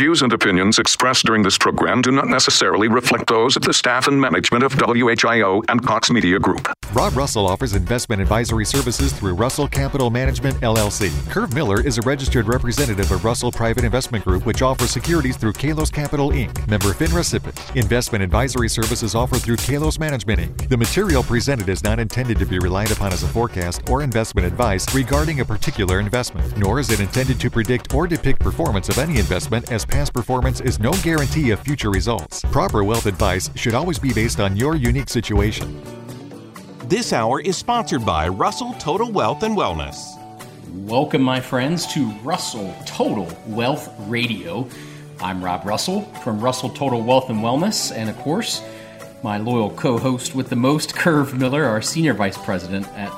views and opinions expressed during this program do not necessarily reflect those of the staff and management of WHIO and Cox Media Group. Rob Russell offers investment advisory services through Russell Capital Management, LLC. Curve Miller is a registered representative of Russell Private Investment Group, which offers securities through Kalos Capital, Inc., member FINRA SIPC. Investment advisory services offered through Kalos Management, Inc. The material presented is not intended to be relied upon as a forecast or investment advice regarding a particular investment, nor is it intended to predict or depict performance of any investment, as past performance is no guarantee of future results. Proper wealth advice should always be based on your unique situation. This hour is sponsored by Russell Total Wealth and Wellness. Welcome, my friends, to Russell Total Wealth Radio. I'm Rob Russell from Russell Total Wealth and Wellness, and of course, my loyal co-host with the most, Curve Miller, our Senior Vice President at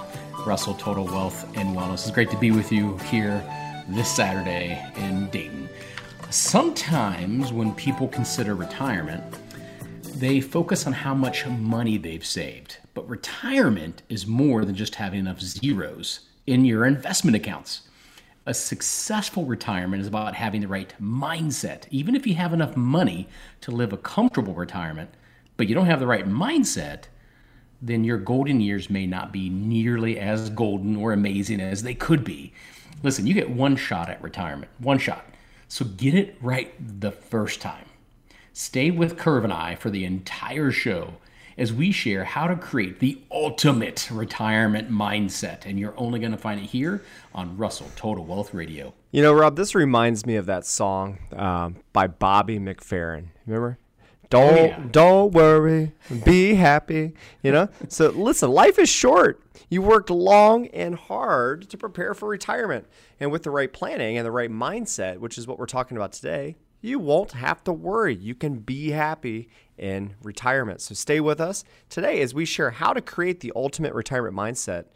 Russell Total Wealth and Wellness. It's great to be with you here this Saturday in Dayton. Sometimes when people consider retirement, they focus on how much money they've saved. But retirement is more than just having enough zeros in your investment accounts. A successful retirement is about having the right mindset. Even if you have enough money to live a comfortable retirement, but you don't have the right mindset, then your golden years may not be nearly as golden or amazing as they could be. Listen, you get one shot at retirement, one shot. So get it right the first time. Stay with Curve and I for the entire show as we share how to create the ultimate retirement mindset. And you're only going to find it here on Russell Total Wealth Radio. You know, Rob, this reminds me of that song by Bobby McFerrin. Remember? Don't worry, be happy, you know? So listen, life is short. You worked long and hard to prepare for retirement. And with the right planning and the right mindset, which is what we're talking about today, you won't have to worry. You can be happy in retirement. So stay with us today as we share how to create the ultimate retirement mindset.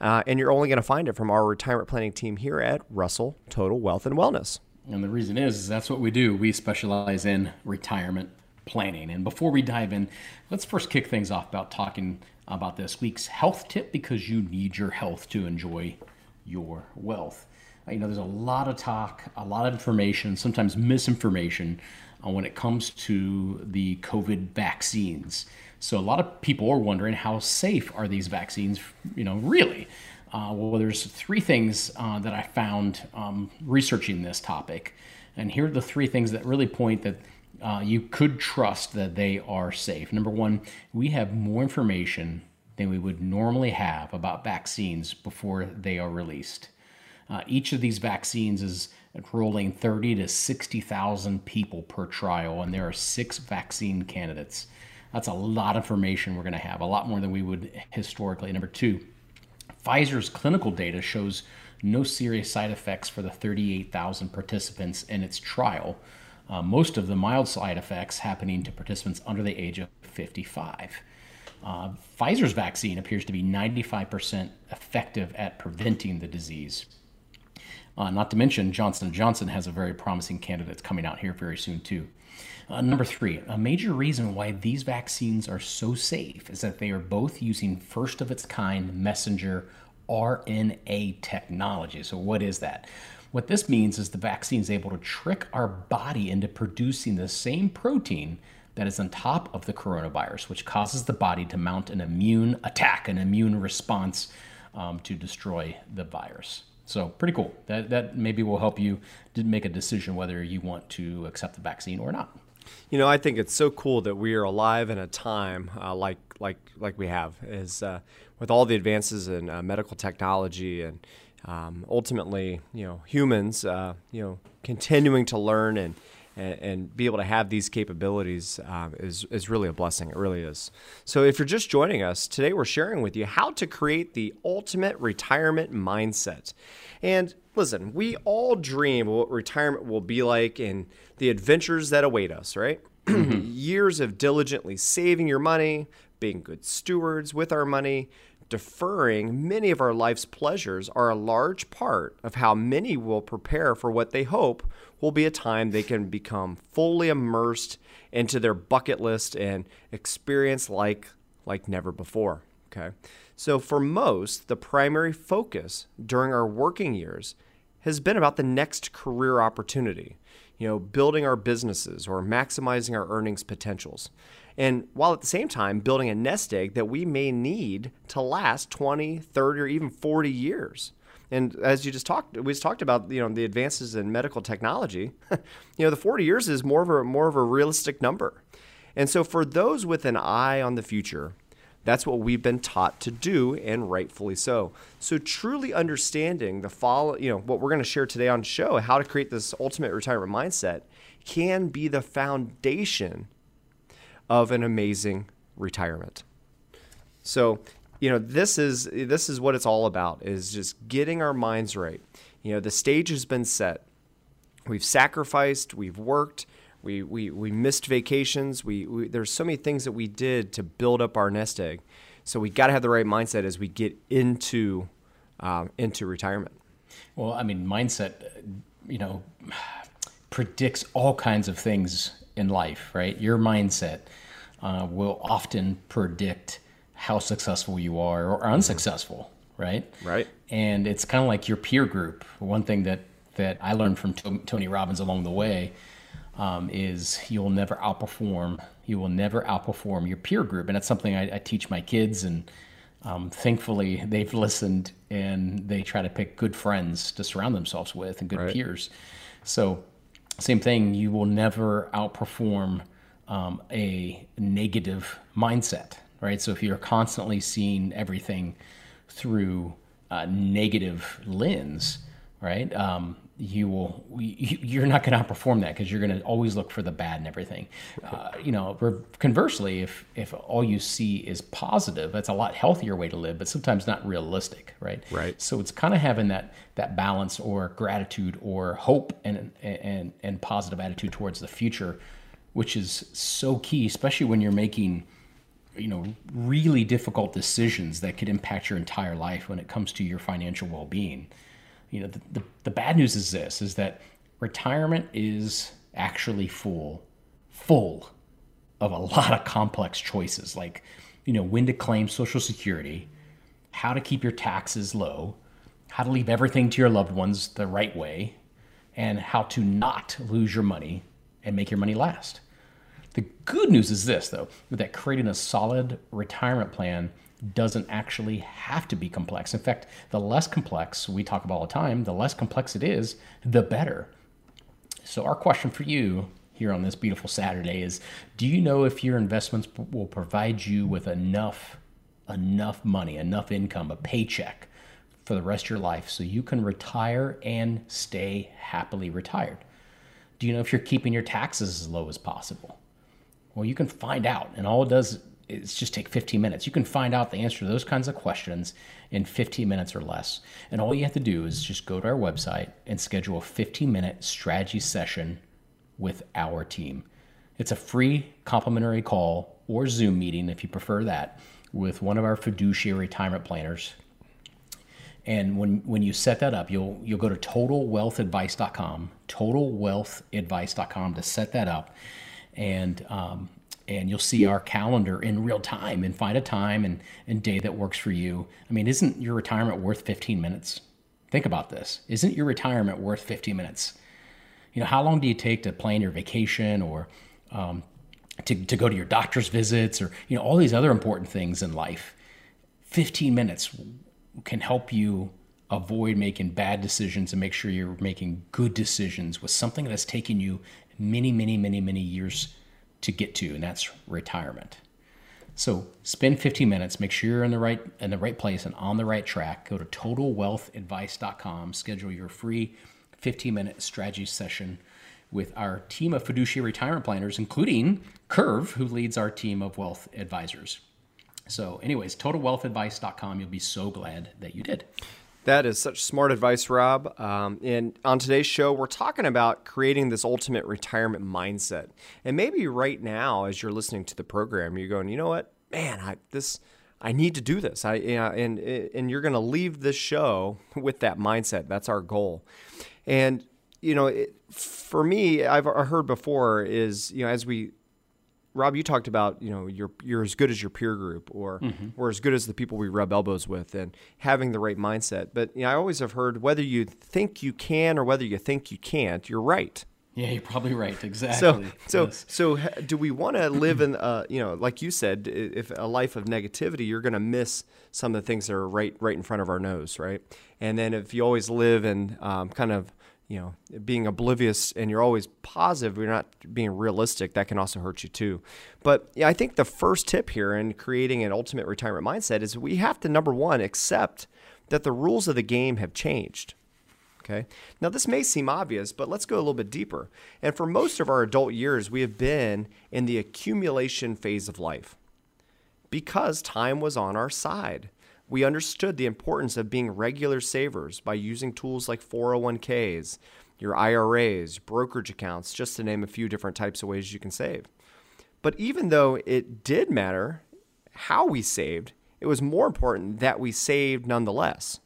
And you're only going to find it from our retirement planning team here at Russell Total Wealth and Wellness. And the reason is that's what we do. We specialize in retirement planning. And before we dive in, let's first kick things off about talking about this week's health tip, because you need your health to enjoy your wealth. You know, there's a lot of talk, a lot of information, sometimes misinformation when it comes to the COVID vaccines. So a lot of people are wondering, how safe are these vaccines, you know, really? Well, there's three things that I found researching this topic. And here are the three things that really point that you could trust that they are safe. Number one, we have more information than we would normally have about vaccines before they are released. Each of these vaccines is enrolling 30 to 60,000 people per trial, and there are 6 vaccine candidates. That's a lot of information we're going to have, a lot more than we would historically. Number two, Pfizer's clinical data shows no serious side effects for the 38,000 participants in its trial. Most of the mild side effects happening to participants under the age of 55. Pfizer's vaccine appears to be 95% effective at preventing the disease. Not to mention, Johnson & Johnson has a very promising candidate coming out here very soon, too. Number three, a major reason why these vaccines are so safe is that they are both using first-of-its-kind messenger RNA technology. So what is that? What this means is the vaccine is able to trick our body into producing the same protein that is on top of the coronavirus, which causes the body to mount an immune attack, an immune response to destroy the virus. So pretty cool. That maybe will help you to make a decision whether you want to accept the vaccine or not. You know, I think it's so cool that we are alive in a time like we have, is with all the advances in medical technology and ultimately, you know, humans, continuing to learn and be able to have these capabilities is really a blessing. It really is. So if you're just joining us, today we're sharing with you how to create the ultimate retirement mindset. And listen, we all dream of what retirement will be like and the adventures that await us, right? Years of diligently saving your money, being good stewards with our money, deferring many of our life's pleasures are a large part of how many will prepare for what they hope will be a time they can become fully immersed into their bucket list and experience like never before. Okay. So for most, the primary focus during our working years has been about the next career opportunity. building our businesses or maximizing our earnings potentials. And while at the same time building a nest egg that we may need to last 20, 30, or even 40 years. And as we just talked about, the advances in medical technology, the 40 years is more of a realistic number. And so for those with an eye on the future, that's what we've been taught to do, and rightfully so. So truly understanding what we're going to share today on the show, how to create this ultimate retirement mindset, can be the foundation of an amazing retirement. So, this is what it's all about, is just getting our minds right. The stage has been set. We've sacrificed, we've worked, we missed vacations. There's so many things that we did to build up our nest egg. So we got to have the right mindset as we get into retirement. Well, mindset, predicts all kinds of things in life, right? Your mindset will often predict how successful you are or unsuccessful, right? Right. And it's kind of like your peer group. One thing that I learned from Tony Robbins along the way is you will never outperform your peer group. And that's something I teach my kids, and thankfully they've listened and they try to pick good friends to surround themselves with and good peers. So same thing, you will never outperform a negative mindset, right? So if you're constantly seeing everything through a negative lens, right? You're not going to outperform that, because you're going to always look for the bad in everything. Conversely, if all you see is positive, that's a lot healthier way to live, but sometimes not realistic, right? Right. So it's kind of having that balance, or gratitude, or hope, and positive attitude towards the future, which is so key, especially when you're making really difficult decisions that could impact your entire life when it comes to your financial well-being. The bad news is that retirement is actually full of a lot of complex choices, like, when to claim Social Security, how to keep your taxes low, how to leave everything to your loved ones the right way, and how to not lose your money and make your money last. The good news is though, that creating a solid retirement plan doesn't actually have to be complex. In fact, the less complex, we talk about all the time, the less complex it is, the better. So our question for you here on this beautiful Saturday is, do you know if your investments will provide you with enough money, enough income, a paycheck for the rest of your life so you can retire and stay happily retired? Do you know if you're keeping your taxes as low as possible? Well, you can find out, and all it does is just take 15 minutes. You can find out the answer to those kinds of questions in 15 minutes or less. And all you have to do is just go to our website and schedule a 15-minute strategy session with our team. It's a free complimentary call or Zoom meeting, if you prefer that, with one of our fiduciary retirement planners. And when you set that up, you'll go to TotalWealthAdvice.com, TotalWealthAdvice.com to set that up. And you'll see our calendar in real time and find a time and day that works for you. Isn't your retirement worth 15 minutes? Think about this. Isn't your retirement worth 15 minutes? How long do you take to plan your vacation, or to go to your doctor's visits, or all these other important things in life? 15 minutes can help you avoid making bad decisions and make sure you're making good decisions with something that's taken you many, many, many, many years to get to, and that's retirement. So spend 15 minutes, make sure you're in the right place and on the right track. Go to TotalWealthAdvice.com, schedule your free 15-minute strategy session with our team of fiduciary retirement planners, including Curve, who leads our team of wealth advisors. So anyways, TotalWealthAdvice.com, you'll be so glad that you did. That is such smart advice, Rob. And on today's show, we're talking about creating this ultimate retirement mindset. And maybe right now, as you're listening to the program, you're going, you know what, man, I need to do this. And you're going to leave this show with that mindset. That's our goal. And for me, I heard before is, as we, Rob, you talked about, you're as good as your peer group, or we're as good as the people we rub elbows with, and having the right mindset. But I always have heard, whether you think you can or whether you think you can't, you're right. Yeah, you're probably right. Exactly. So do we want to live in, like you said, if a life of negativity, you're going to miss some of the things that are right in front of our nose, right? And then if you always live in kind of, being oblivious and you're always positive, you're not being realistic, that can also hurt you too. But yeah, I think the first tip here in creating an ultimate retirement mindset is we have to, number one, accept that the rules of the game have changed. Okay. Now, this may seem obvious, but let's go a little bit deeper. And for most of our adult years, we have been in the accumulation phase of life because time was on our side. We understood the importance of being regular savers by using tools like 401ks, your IRAs, brokerage accounts, just to name a few different types of ways you can save. But even though it did matter how we saved, it was more important that we saved nonetheless.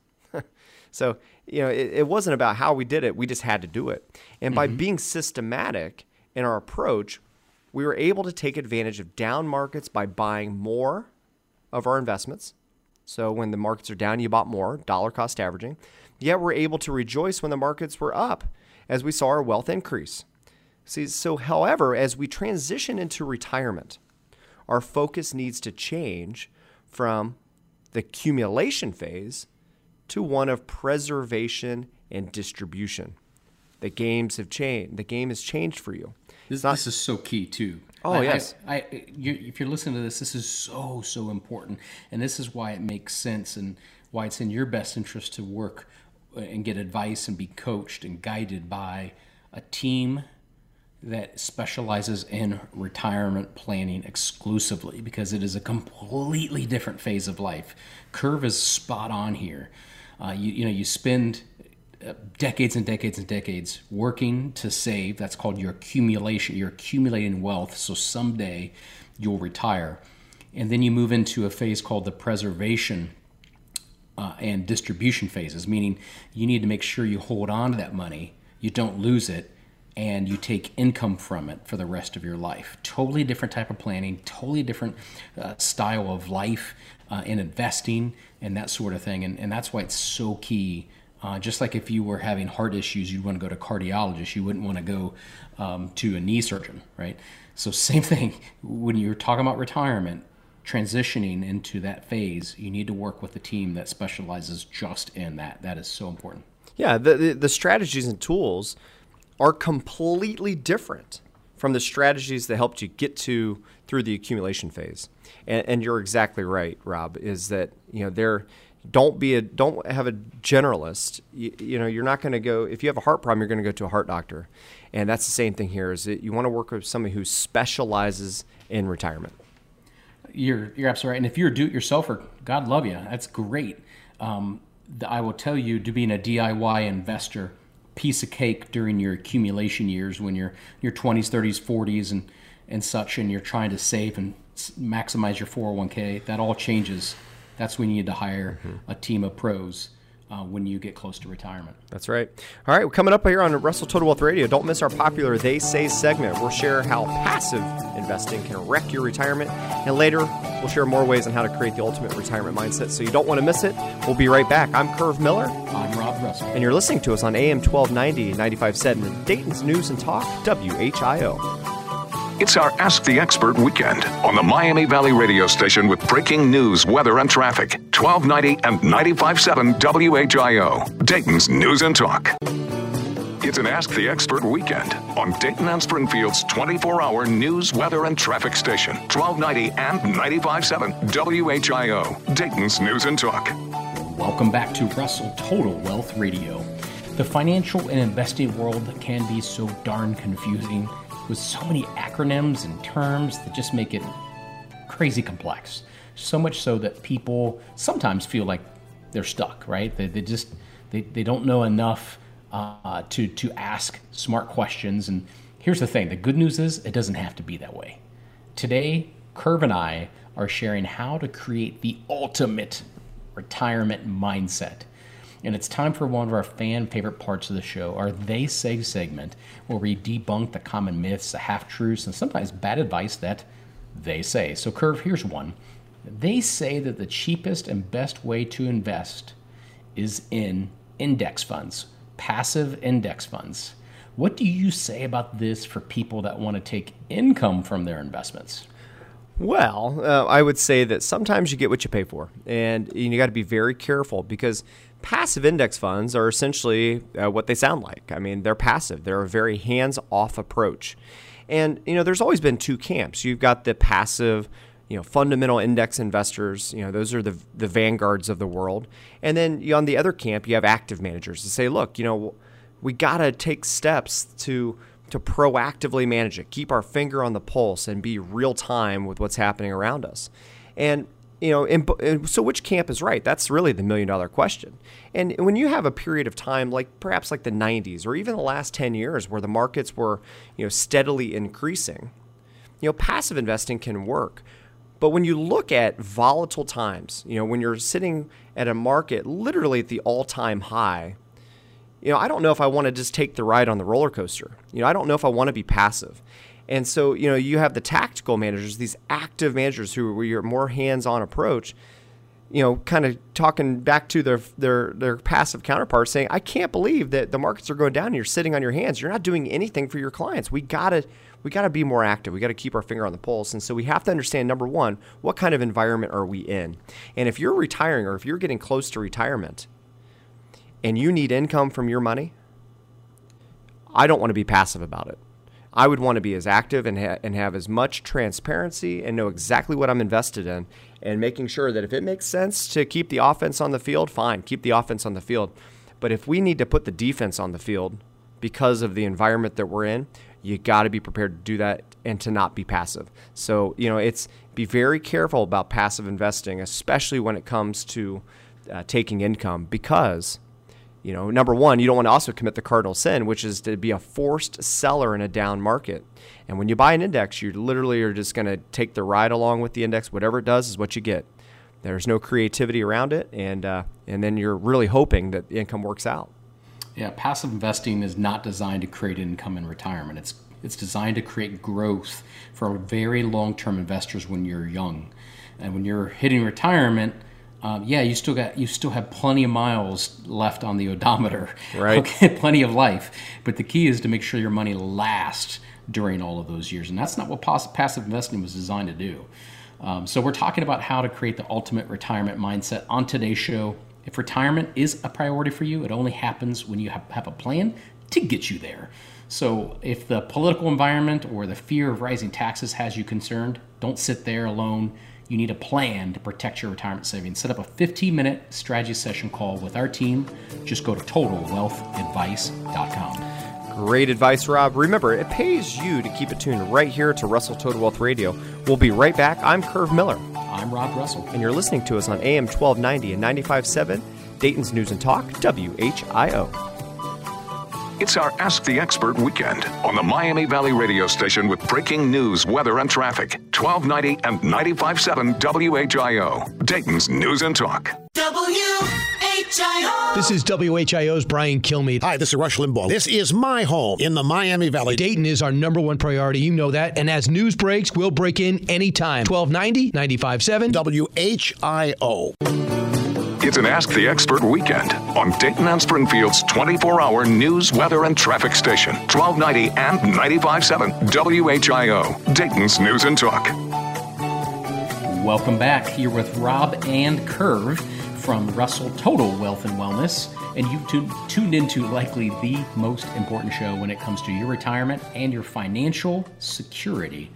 So, it wasn't about how we did it. We just had to do it. And by being systematic in our approach, we were able to take advantage of down markets by buying more of our investments. So when the markets are down, you bought more, dollar cost averaging. Yet we're able to rejoice when the markets were up as we saw our wealth increase. See, so however, as we transition into retirement, our focus needs to change from the accumulation phase to one of preservation and distribution. The games have changed. The game has changed for you. This is so key too. Oh, yes. If you're listening to this, this is so, so important. And this is why it makes sense and why it's in your best interest to work and get advice and be coached and guided by a team that specializes in retirement planning exclusively, because it is a completely different phase of life. Curve is spot on here. You spend decades and decades and decades working to save. That's called your accumulation. You're accumulating wealth, so someday you'll retire. And then you move into a phase called the preservation and distribution phases, meaning you need to make sure you hold on to that money, you don't lose it, and you take income from it for the rest of your life. Totally different type of planning, totally different style of life in investing and that sort of thing. And that's why it's so key. Just like if you were having heart issues, you'd want to go to cardiologist. You wouldn't want to go to a knee surgeon, right? So same thing, when you're talking about retirement, transitioning into that phase, you need to work with a team that specializes just in that. That is so important. Yeah, the strategies and tools are completely different from the strategies that helped you get to through the accumulation phase. And you're exactly right, Rob, is that, don't have a generalist. You're not going to go, if you have a heart problem, you're going to go to a heart doctor. And that's the same thing here, is that you want to work with somebody who specializes in retirement. You're absolutely right. And if you're a do-it-yourselfer, God love you, that's great. I will tell you, to being a DIY investor, piece of cake during your accumulation years when you're in your 20s, 30s, 40s and such, and you're trying to save and maximize your 401k, that all changes. That's when you need to hire a team of pros when you get close to retirement. That's right. All right, we're coming up here on Russell Total Wealth Radio. Don't miss our popular They Say segment. We'll share how passive investing can wreck your retirement. And later, we'll share more ways on how to create the ultimate retirement mindset. So you don't want to miss it. We'll be right back. I'm Curve Miller. I'm Rob Russell. And you're listening to us on AM 1290, 95.7, Dayton's News and Talk, WHIO. It's our Ask the Expert weekend on the Miami Valley radio station with breaking news, weather, and traffic. 1290 and 95.7 WHIO, Dayton's News and Talk. It's an Ask the Expert weekend on Dayton and Springfield's 24-hour news, weather, and traffic station. 1290 and 95.7 WHIO, Dayton's News and Talk. Welcome back to Russell Total Wealth Radio. The financial and investing world can be so darn confusing, with so many acronyms and terms that just make it crazy complex. So much so that people sometimes feel like they're stuck, right? They don't know enough to ask smart questions. And here's the thing, the good news is it doesn't have to be that way. Today, Curve and I are sharing how to create the ultimate retirement mindset. And it's time for one of our fan favorite parts of the show, our They Say segment, where we debunk the common myths, the half-truths, and sometimes bad advice that they say. So, Curve, here's one. They say that the cheapest and best way to invest is in index funds, passive index funds. What do you say about this for people that want to take income from their investments? Well, I would say that sometimes you get what you pay for, and you got to be very careful because passive index funds are essentially what they sound like. I mean, they're passive. They're a very hands-off approach. And, you know, there's always been two camps. You've got the passive, you know, fundamental index investors, you know, those are the vanguards of the world. And then on the other camp, you have active managers that say, look, you know, we got to take steps to proactively manage it, keep our finger on the pulse and be real time with what's happening around us. And, you know, and so which camp is right? That's really the $1 million question. And when you have a period of time, like perhaps like the 90s or even the last 10 years where the markets were, you know, steadily increasing, you know, passive investing can work. But when you look at volatile times, you know, when you're sitting at a market literally at the all-time high, you know, I don't know if I want to just take the ride on the roller coaster. You know, I don't know if I want to be passive. And so, you know, you have the tactical managers, these active managers who are your more hands-on approach, you know, kind of talking back to their passive counterparts saying, I can't believe that the markets are going down and you're sitting on your hands. You're not doing anything for your clients. We got to be more active. We got to keep our finger on the pulse. And so we have to understand, number one, what kind of environment are we in? And if you're retiring or if you're getting close to retirement and you need income from your money, I don't want to be passive about it. I would want to be as active and have as much transparency and know exactly what I'm invested in and making sure that if it makes sense to keep the offense on the field, fine, keep the offense on the field. But if we need to put the defense on the field because of the environment that we're in, you got to be prepared to do that and to not be passive. So, you know, it's be very careful about passive investing, especially when it comes to taking income because, you know, number one, you don't want to also commit the cardinal sin, which is to be a forced seller in a down market. And when you buy an index, you literally are just going to take the ride along with the index. Whatever it does is what you get. There's no creativity around it. And then you're really hoping that the income works out. Yeah, passive investing is not designed to create income in retirement. It's designed to create growth for very long-term investors when you're young. And when you're hitting retirement, you still have plenty of miles left on the odometer, right? Okay, plenty of life. But the key is to make sure your money lasts during all of those years, and that's not what passive investing was designed to do. So we're talking about how to create the ultimate retirement mindset on today's show. If retirement is a priority for you, it only happens when you have a plan to get you there. So if the political environment or the fear of rising taxes has you concerned, don't sit there alone. You need a plan to protect your retirement savings. Set up a 15-minute strategy session call with our team. Just go to TotalWealthAdvice.com. Great advice, Rob. Remember, it pays you to keep it tuned right here to Russell Total Wealth Radio. We'll be right back. I'm Curve Miller. I'm Rob Russell. And you're listening to us on AM 1290 and 95.7, Dayton's News and Talk, WHIO. It's our Ask the Expert weekend on the Miami Valley radio station with breaking news, weather, and traffic. 1290 and 95.7 WHIO, Dayton's News and Talk. WHIO. This is WHIO's Brian Kilmeade. Hi, this is Rush Limbaugh. This is my home in the Miami Valley. Dayton is our number one priority. You know that. And as news breaks, we'll break in anytime. 1290, 95.7 WHIO. It's an Ask the Expert weekend on Dayton and Springfield's 24-hour news, weather, and traffic station, 1290 and 95.7 WHIO, Dayton's News and Talk. Welcome back. Here with Rob and Curve from Russell Total Wealth and Wellness. And you've tuned into likely the most important show when it comes to your retirement and your financial security.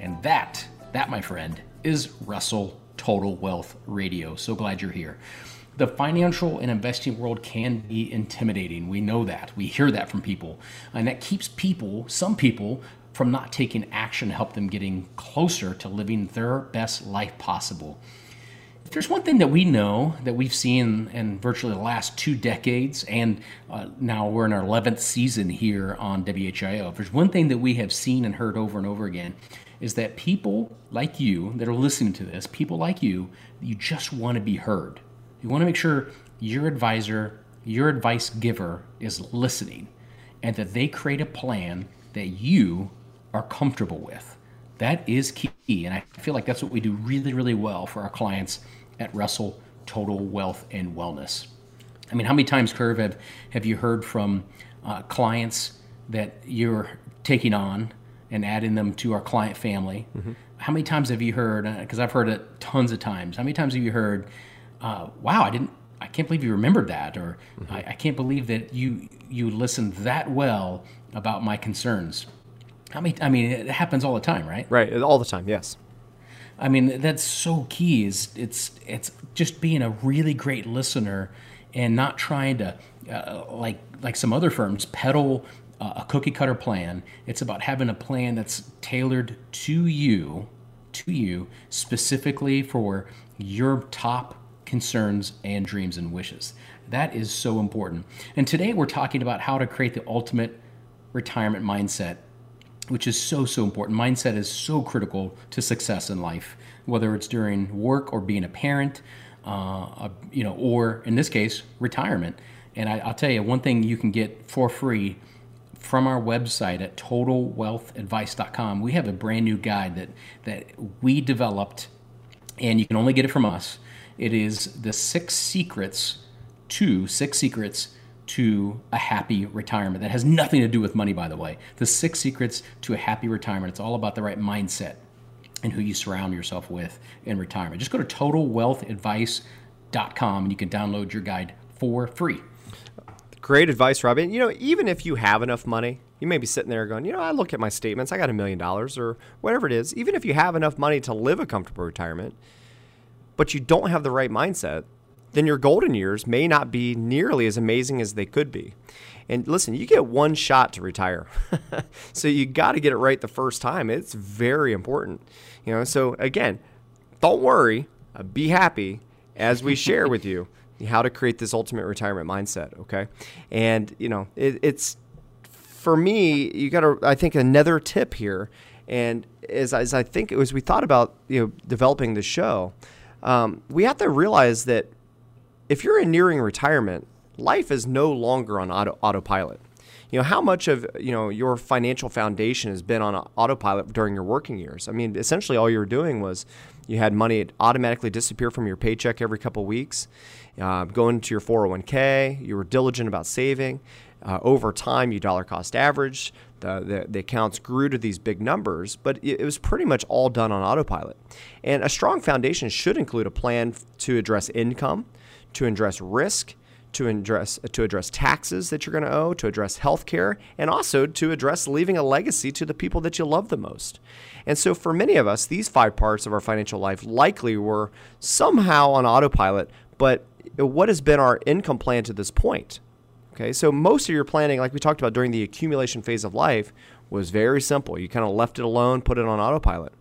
And that, my friend, is Russell Total Wealth Radio. So glad you're here. The financial and investing world can be intimidating. We know that. We hear that from people. And that keeps some people, from not taking action to help them getting closer to living their best life possible. If there's one thing that we know, that we've seen in virtually the last 2 decades, and now we're in our 11th season here on WHIO, if there's one thing that we have seen and heard over and over again, is that people like you that are listening to this, people like you, you just want to be heard. You want to make sure your advisor, your advice giver is listening and that they create a plan that you are comfortable with. That is key. And I feel like that's what we do really, really well for our clients at Russell Total Wealth and Wellness. I mean, how many times, Curve, have you heard from clients that you're taking on and adding them to our client family. Mm-hmm. How many times have you heard, because I've heard it tons of times, how many times have you heard, wow, I can't believe you remembered that, or mm-hmm. I can't believe that you listened that well about my concerns. It happens all the time, right? Right, all the time, yes. I mean, that's so key, is it's just being a really great listener and not trying to, like some other firms, peddle a cookie-cutter plan. It's about having a plan that's tailored to you specifically for your top concerns and dreams and wishes. That is so important. And today we're talking about how to create the ultimate retirement mindset, which is so, so important. Mindset is so critical to success in life, whether it's during work or being a parent, or in this case, retirement. And I'll tell you, one thing you can get for free from our website at TotalWealthAdvice.com, we have a brand new guide that we developed, and you can only get it from us. It is the six secrets to a happy retirement. That has nothing to do with money, by the way. The 6 secrets to a happy retirement. It's all about the right mindset and who you surround yourself with in retirement. Just go to TotalWealthAdvice.com and you can download your guide for free. Great advice, Robbie. You know, even if you have enough money, you may be sitting there going, I look at my statements, I got $1 million or whatever it is. Even if you have enough money to live a comfortable retirement, but you don't have the right mindset, then your golden years may not be nearly as amazing as they could be. And listen, you get one shot to retire. So you got to get it right the first time. It's very important. So again, don't worry, be happy as we share with you how to create this ultimate retirement mindset, okay? And, it's for me, I think another tip here, and as we thought about, developing the show, we have to realize that if you're nearing retirement, life is no longer on autopilot. How much of your financial foundation has been on autopilot during your working years? Essentially all you were doing was you had money automatically disappear from your paycheck every couple of weeks, going to your 401k. You were diligent about saving. Over time, you dollar cost averaged. The accounts grew to these big numbers, but it was pretty much all done on autopilot. And a strong foundation should include a plan to address income, to address risk, to address taxes that you're going to owe, to address healthcare, and also to address leaving a legacy to the people that you love the most. And so for many of us, these 5 parts of our financial life likely were somehow on autopilot, but what has been our income plan to this point? Okay, so most of your planning, like we talked about during the accumulation phase of life, was very simple. You kind of left it alone, put it on autopilot.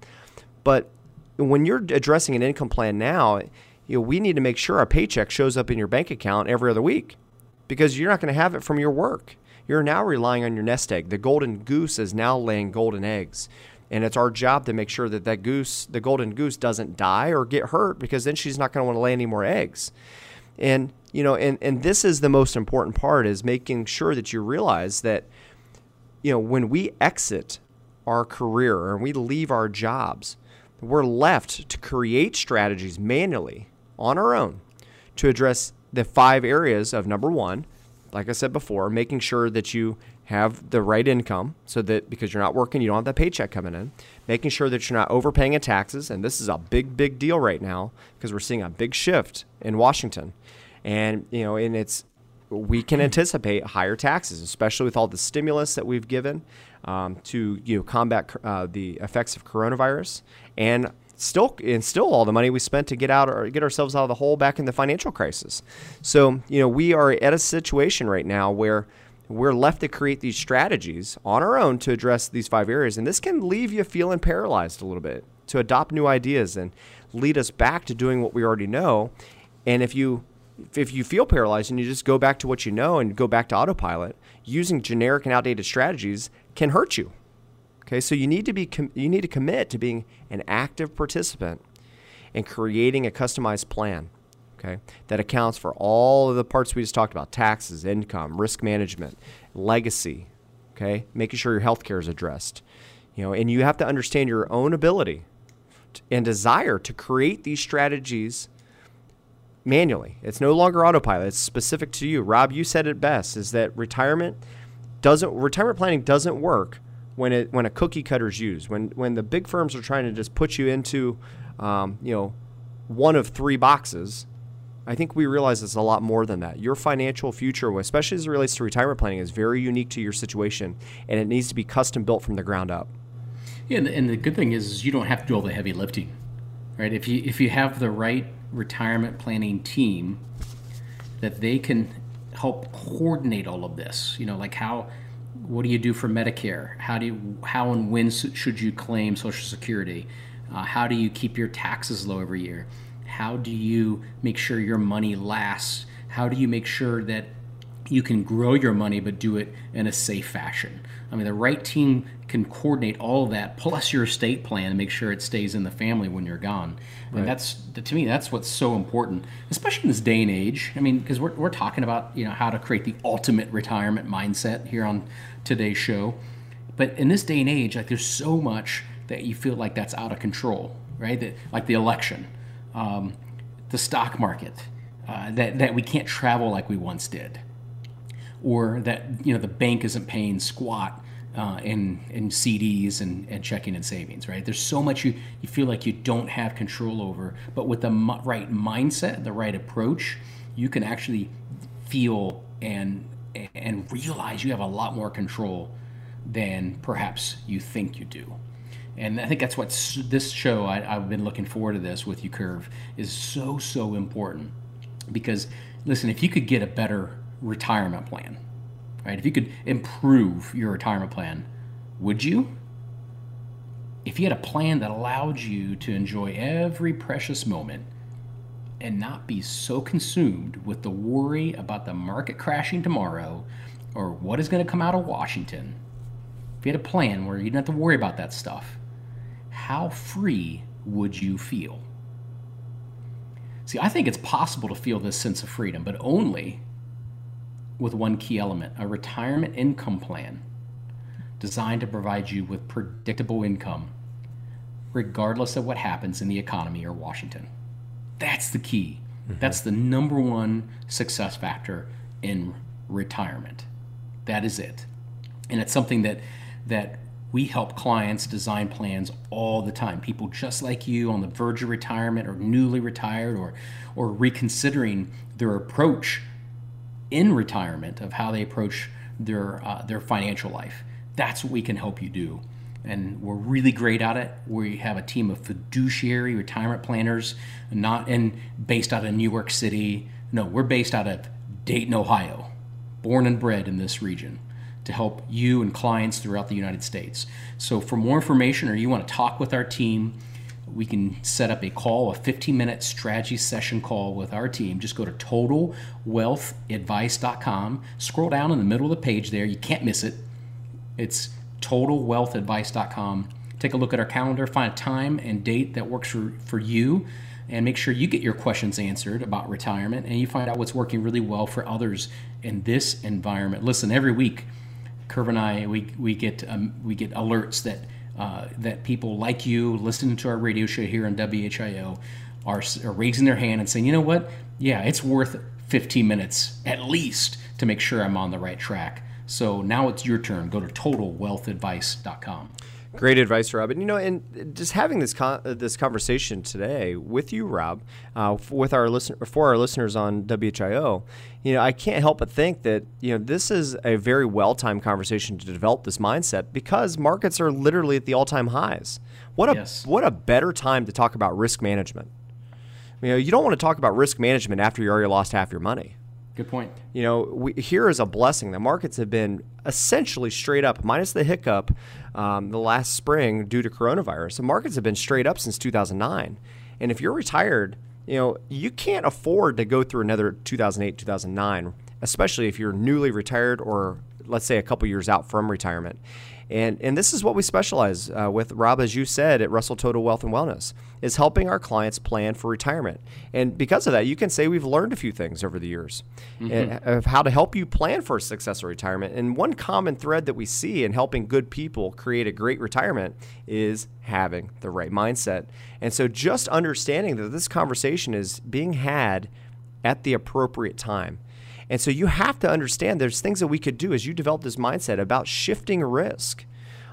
But when you're addressing an income plan now, we need to make sure our paycheck shows up in your bank account every other week, because you're not going to have it from your work. You're now relying on your nest egg. The golden goose is now laying golden eggs. And it's our job to make sure that goose, the golden goose, doesn't die or get hurt, because then she's not going to want to lay any more eggs. And, and this is the most important part, is making sure that you realize that, when we exit our career and we leave our jobs, we're left to create strategies manually on our own to address the 5 areas of, number 1, like I said before, making sure that you have the right income, so that because you're not working, you don't have that paycheck coming in, making sure that you're not overpaying in taxes. And this is a big, big deal right now, because we're seeing a big shift in Washington. And, we can anticipate higher taxes, especially with all the stimulus that we've given to combat the effects of coronavirus, and still all the money we spent to get ourselves out of the hole back in the financial crisis. So we are at a situation right now where we're left to create these strategies on our own to address these 5 areas, and this can leave you feeling paralyzed a little bit to adopt new ideas and lead us back to doing what we already know. And if you feel paralyzed and you just go back to what you know and go back to autopilot, using generic and outdated strategies can hurt you. Okay, so you need to commit to being an active participant and creating a customized plan, okay, that accounts for all of the parts we just talked about: taxes, income, risk management, legacy, okay, making sure your healthcare is addressed. And you have to understand your own ability and desire to create these strategies manually. It's no longer autopilot. It's specific to you. Rob, you said it best, is that retirement retirement planning doesn't work when a cookie cutter is used. When the big firms are trying to just put you into one of three boxes, I think we realize it's a lot more than that. Your financial future, especially as it relates to retirement planning, is very unique to your situation, and it needs to be custom built from the ground up. Yeah, and the good thing is you don't have to do all the heavy lifting, right? If you have the right retirement planning team, that they can help coordinate all of this. You know, like what do you do for Medicare? How and when should you claim Social Security? How do you keep your taxes low every year? How do you make sure your money lasts? How do you make sure that you can grow your money but do it in a safe fashion? I mean, the right team can coordinate all of that, plus your estate plan, and make sure it stays in the family when you're gone. Right. And to me, that's what's so important, especially in this day and age. I mean, because we're talking about, how to create the ultimate retirement mindset here on today's show. But in this day and age, like, there's so much that you feel like that's out of control, right? Like the election, the stock market, that we can't travel like we once did, or that the bank isn't paying squat in CDs and checking and savings, right? There's so much you feel like you don't have control over, but with the right mindset, the right approach, you can actually feel and realize you have a lot more control than perhaps you think you do. And I think that's what this show, I've been looking forward to this with you, Curve, is so, so important. Because, listen, if you could get a better retirement plan, right? If you could improve your retirement plan, would you? If you had a plan that allowed you to enjoy every precious moment and not be so consumed with the worry about the market crashing tomorrow or what is going to come out of Washington, if you had a plan where you didn't have to worry about that stuff, how free would you feel? See, I think it's possible to feel this sense of freedom, but only with one key element: a retirement income plan designed to provide you with predictable income, regardless of what happens in the economy or Washington. That's the key. Mm-hmm. That's the number one success factor in retirement. That is it. And it's something that we help clients design plans all the time. People just like you on the verge of retirement or newly retired or reconsidering their approach in retirement, of how they approach their financial life. That's what we can help you do. And we're really great at it. We have a team of fiduciary retirement planners, based out of New York City. No, we're based out of Dayton, Ohio, born and bred in this region, to help you and clients throughout the United States. So for more information, or you want to talk with our team, we can set up a call, a 15-minute strategy session call with our team. Just go to TotalWealthAdvice.com. Scroll down in the middle of the page there. You can't miss it. It's TotalWealthAdvice.com. Take a look at our calendar, find a time and date that works for you, and make sure you get your questions answered about retirement, and you find out what's working really well for others in this environment. Listen, every week, Curve and I, we get alerts that people like you listening to our radio show here on WHIO are raising their hand and saying, you know what? Yeah, it's worth 15 minutes at least to make sure I'm on the right track. So now it's your turn. Go to TotalWealthAdvice.com. Great advice, Rob. And, and just having this conversation today with you, Rob, for our listeners on WHIO, I can't help but think that, this is a very well-timed conversation to develop this mindset, because markets are literally at the all-time highs. What a better time to talk about risk management. You don't want to talk about risk management after you already lost half your money. Good point. Here is a blessing. The markets have been essentially straight up, minus the hiccup the last spring due to coronavirus. The markets have been straight up since 2009. And if you're retired, you can't afford to go through another 2008, 2009, especially if you're newly retired or, let's say, a couple years out from retirement. And this is what we specialize with, Rob, as you said, at Russell Total Wealth and Wellness, is helping our clients plan for retirement. And because of that, you can say we've learned a few things over the years of how to help you plan for a successful retirement. And one common thread that we see in helping good people create a great retirement is having the right mindset. And so just understanding that this conversation is being had at the appropriate time. And so you have to understand there's things that we could do as you develop this mindset about shifting risk,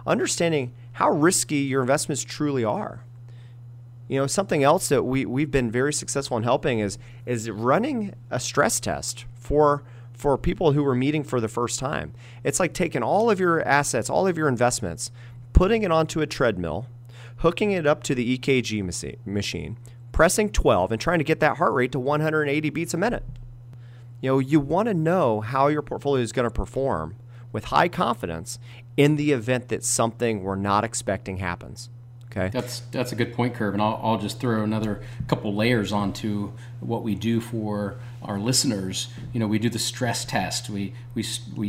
understanding how risky your investments truly are. You know, something else that we've been very successful in helping is running a stress test for people who are meeting for the first time. It's like taking all of your assets, all of your investments, putting it onto a treadmill, hooking it up to the EKG machine, pressing 12 and trying to get that heart rate to 180 beats a minute. You know, you want to know how your portfolio is going to perform with high confidence in the event that something we're not expecting happens. Okay. That's a good point, Curve, and I'll just throw another couple layers onto what we do for our listeners. You know, we do the stress test. We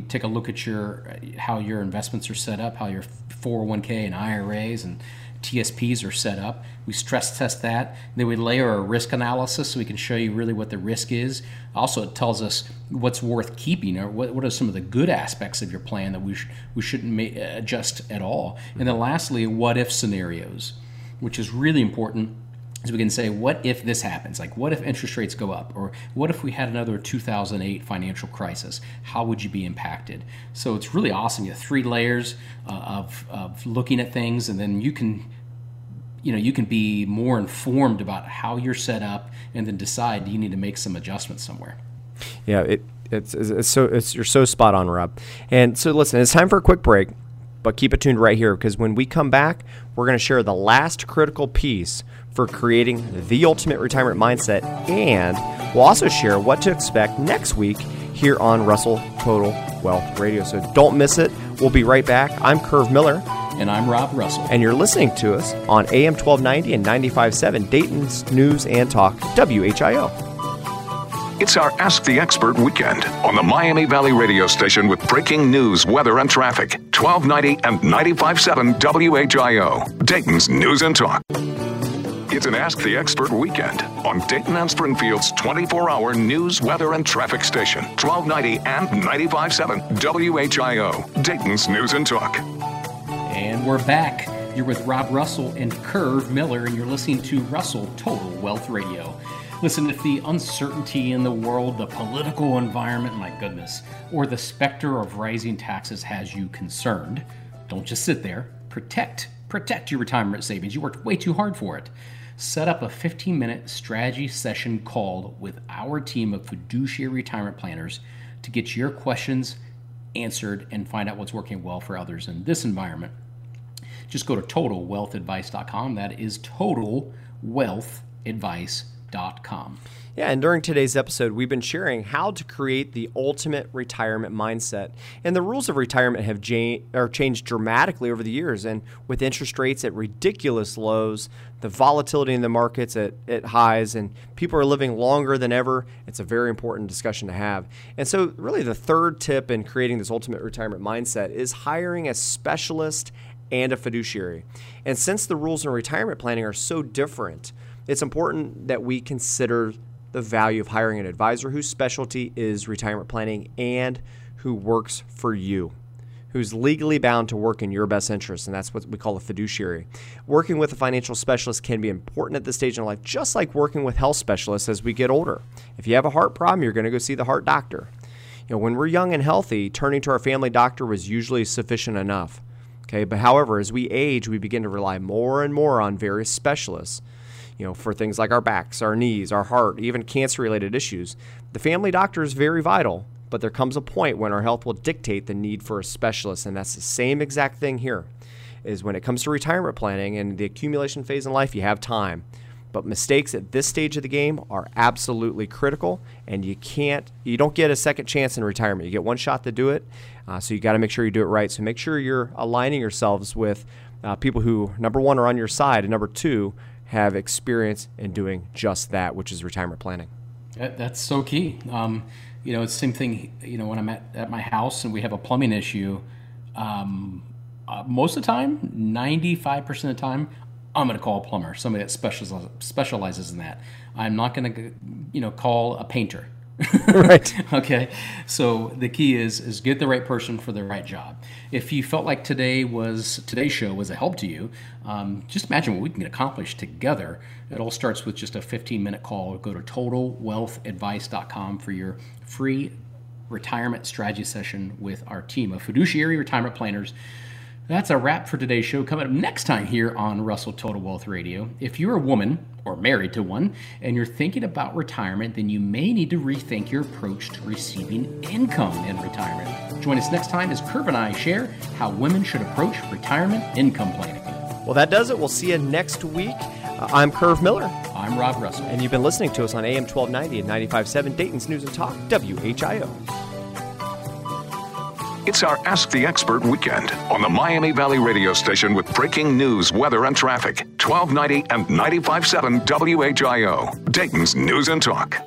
take a look at how your investments are set up, how your 401k and IRAs and TSPs are set up. We stress test that. Then we layer a risk analysis so we can show you really what the risk is. Also, it tells us what's worth keeping or what are some of the good aspects of your plan that we shouldn't adjust at all. And then lastly, what if scenarios, which is really important. So we can say, what if this happens? Like, what if interest rates go up? Or what if we had another 2008 financial crisis? How would you be impacted? So it's really awesome. You have three layers of looking at things, and then you can be more informed about how you're set up, and then decide you need to make some adjustments somewhere. Yeah, you're so spot on, Rob. And so listen, it's time for a quick break, but keep it tuned right here, because when we come back, we're going to share the last critical piece for creating the ultimate retirement mindset, and we'll also share what to expect next week here on Russell Total Wealth Radio. So don't miss it. We'll be right back. I'm Curve Miller. And I'm Rob Russell. And you're listening to us on AM 1290 and 95.7 Dayton's News and Talk, WHIO. It's our Ask the Expert weekend on the Miami Valley radio station with breaking news, weather, and traffic. 1290 and 95.7 WHIO, Dayton's News and Talk. It's an Ask the Expert weekend on Dayton and Springfield's 24-hour news, weather, and traffic station. 1290 and 95.7 WHIO, Dayton's News and Talk. And we're back. You're with Rob Russell and Curve Miller, and you're listening to Russell Total Wealth Radio. Listen, if the uncertainty in the world, the political environment, my goodness, or the specter of rising taxes has you concerned, don't just sit there. Protect your retirement savings. You worked way too hard for it. Set up a 15-minute strategy session call with our team of fiduciary retirement planners to get your questions answered and find out what's working well for others in this environment. Just go to TotalWealthAdvice.com. That is TotalWealthAdvice.com. Yeah, and during today's episode, we've been sharing how to create the ultimate retirement mindset. And the rules of retirement have changed dramatically over the years. And with interest rates at ridiculous lows, the volatility in the markets at highs, and people are living longer than ever, it's a very important discussion to have. And so really the third tip in creating this ultimate retirement mindset is hiring a specialist and a fiduciary. And since the rules in retirement planning are so different, it's important that we consider the value of hiring an advisor whose specialty is retirement planning and who works for you, who's legally bound to work in your best interest, and that's what we call a fiduciary. Working with a financial specialist can be important at this stage in life, just like working with health specialists as we get older. If you have a heart problem, you're going to go see the heart doctor. You know, when we're young and healthy, turning to our family doctor was usually sufficient enough. Okay, but however, as we age, we begin to rely more and more on various specialists. You know, for things like our backs, our knees, our heart, even cancer-related issues. The family doctor is very vital, but there comes a point when our health will dictate the need for a specialist, and that's the same exact thing here, is when it comes to retirement planning and the accumulation phase in life, you have time. But mistakes at this stage of the game are absolutely critical, and you don't get a second chance in retirement. You get one shot to do it, so you got to make sure you do it right. So make sure you're aligning yourselves with people who, number one, are on your side, and number two, have experience in doing just that, which is retirement planning. That's so key. You know, it's the same thing, you know, when I'm at my house and we have a plumbing issue, most of the time, 95% of the time, I'm going to call a plumber, somebody that specializes in that. I'm not going to, you know, call a painter. Right. Okay. So the key is get the right person for the right job. If you felt like today's show was a help to you, just imagine what we can accomplish together. It all starts with just a 15-minute call. Go to TotalWealthAdvice.com for your free retirement strategy session with our team of fiduciary retirement planners. That's a wrap for today's show. Coming up next time here on Russell Total Wealth Radio, if you're a woman or married to one and you're thinking about retirement, then you may need to rethink your approach to receiving income in retirement. Join us next time as Kirk and I share how women should approach retirement income planning. Well, that does it. We'll see you next week. I'm Curve Miller. I'm Rob Russell. And you've been listening to us on AM 1290 and 95.7 Dayton's News and Talk, WHIO. It's our Ask the Expert weekend on the Miami Valley radio station with breaking news, weather, and traffic. 1290 and 95.7 WHIO, Dayton's News and Talk.